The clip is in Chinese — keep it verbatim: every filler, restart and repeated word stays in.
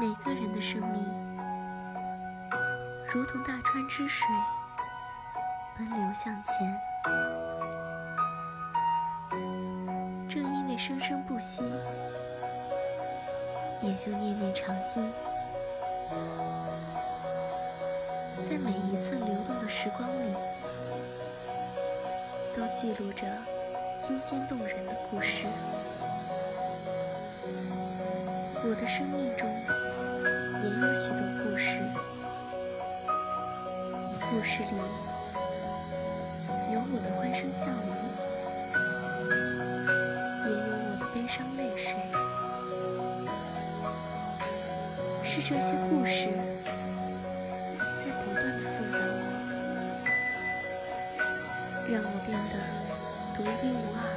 每个人的生命如同大川之水奔流向前，正因为生生不息，也就念念常新。在每一寸流动的时光里，都记录着新鲜动人的故事。我的生命中也有许多故事，故事里有我的欢声笑语，也有我的悲伤泪水。是这些故事在不断地塑造我，让我变得独一无二。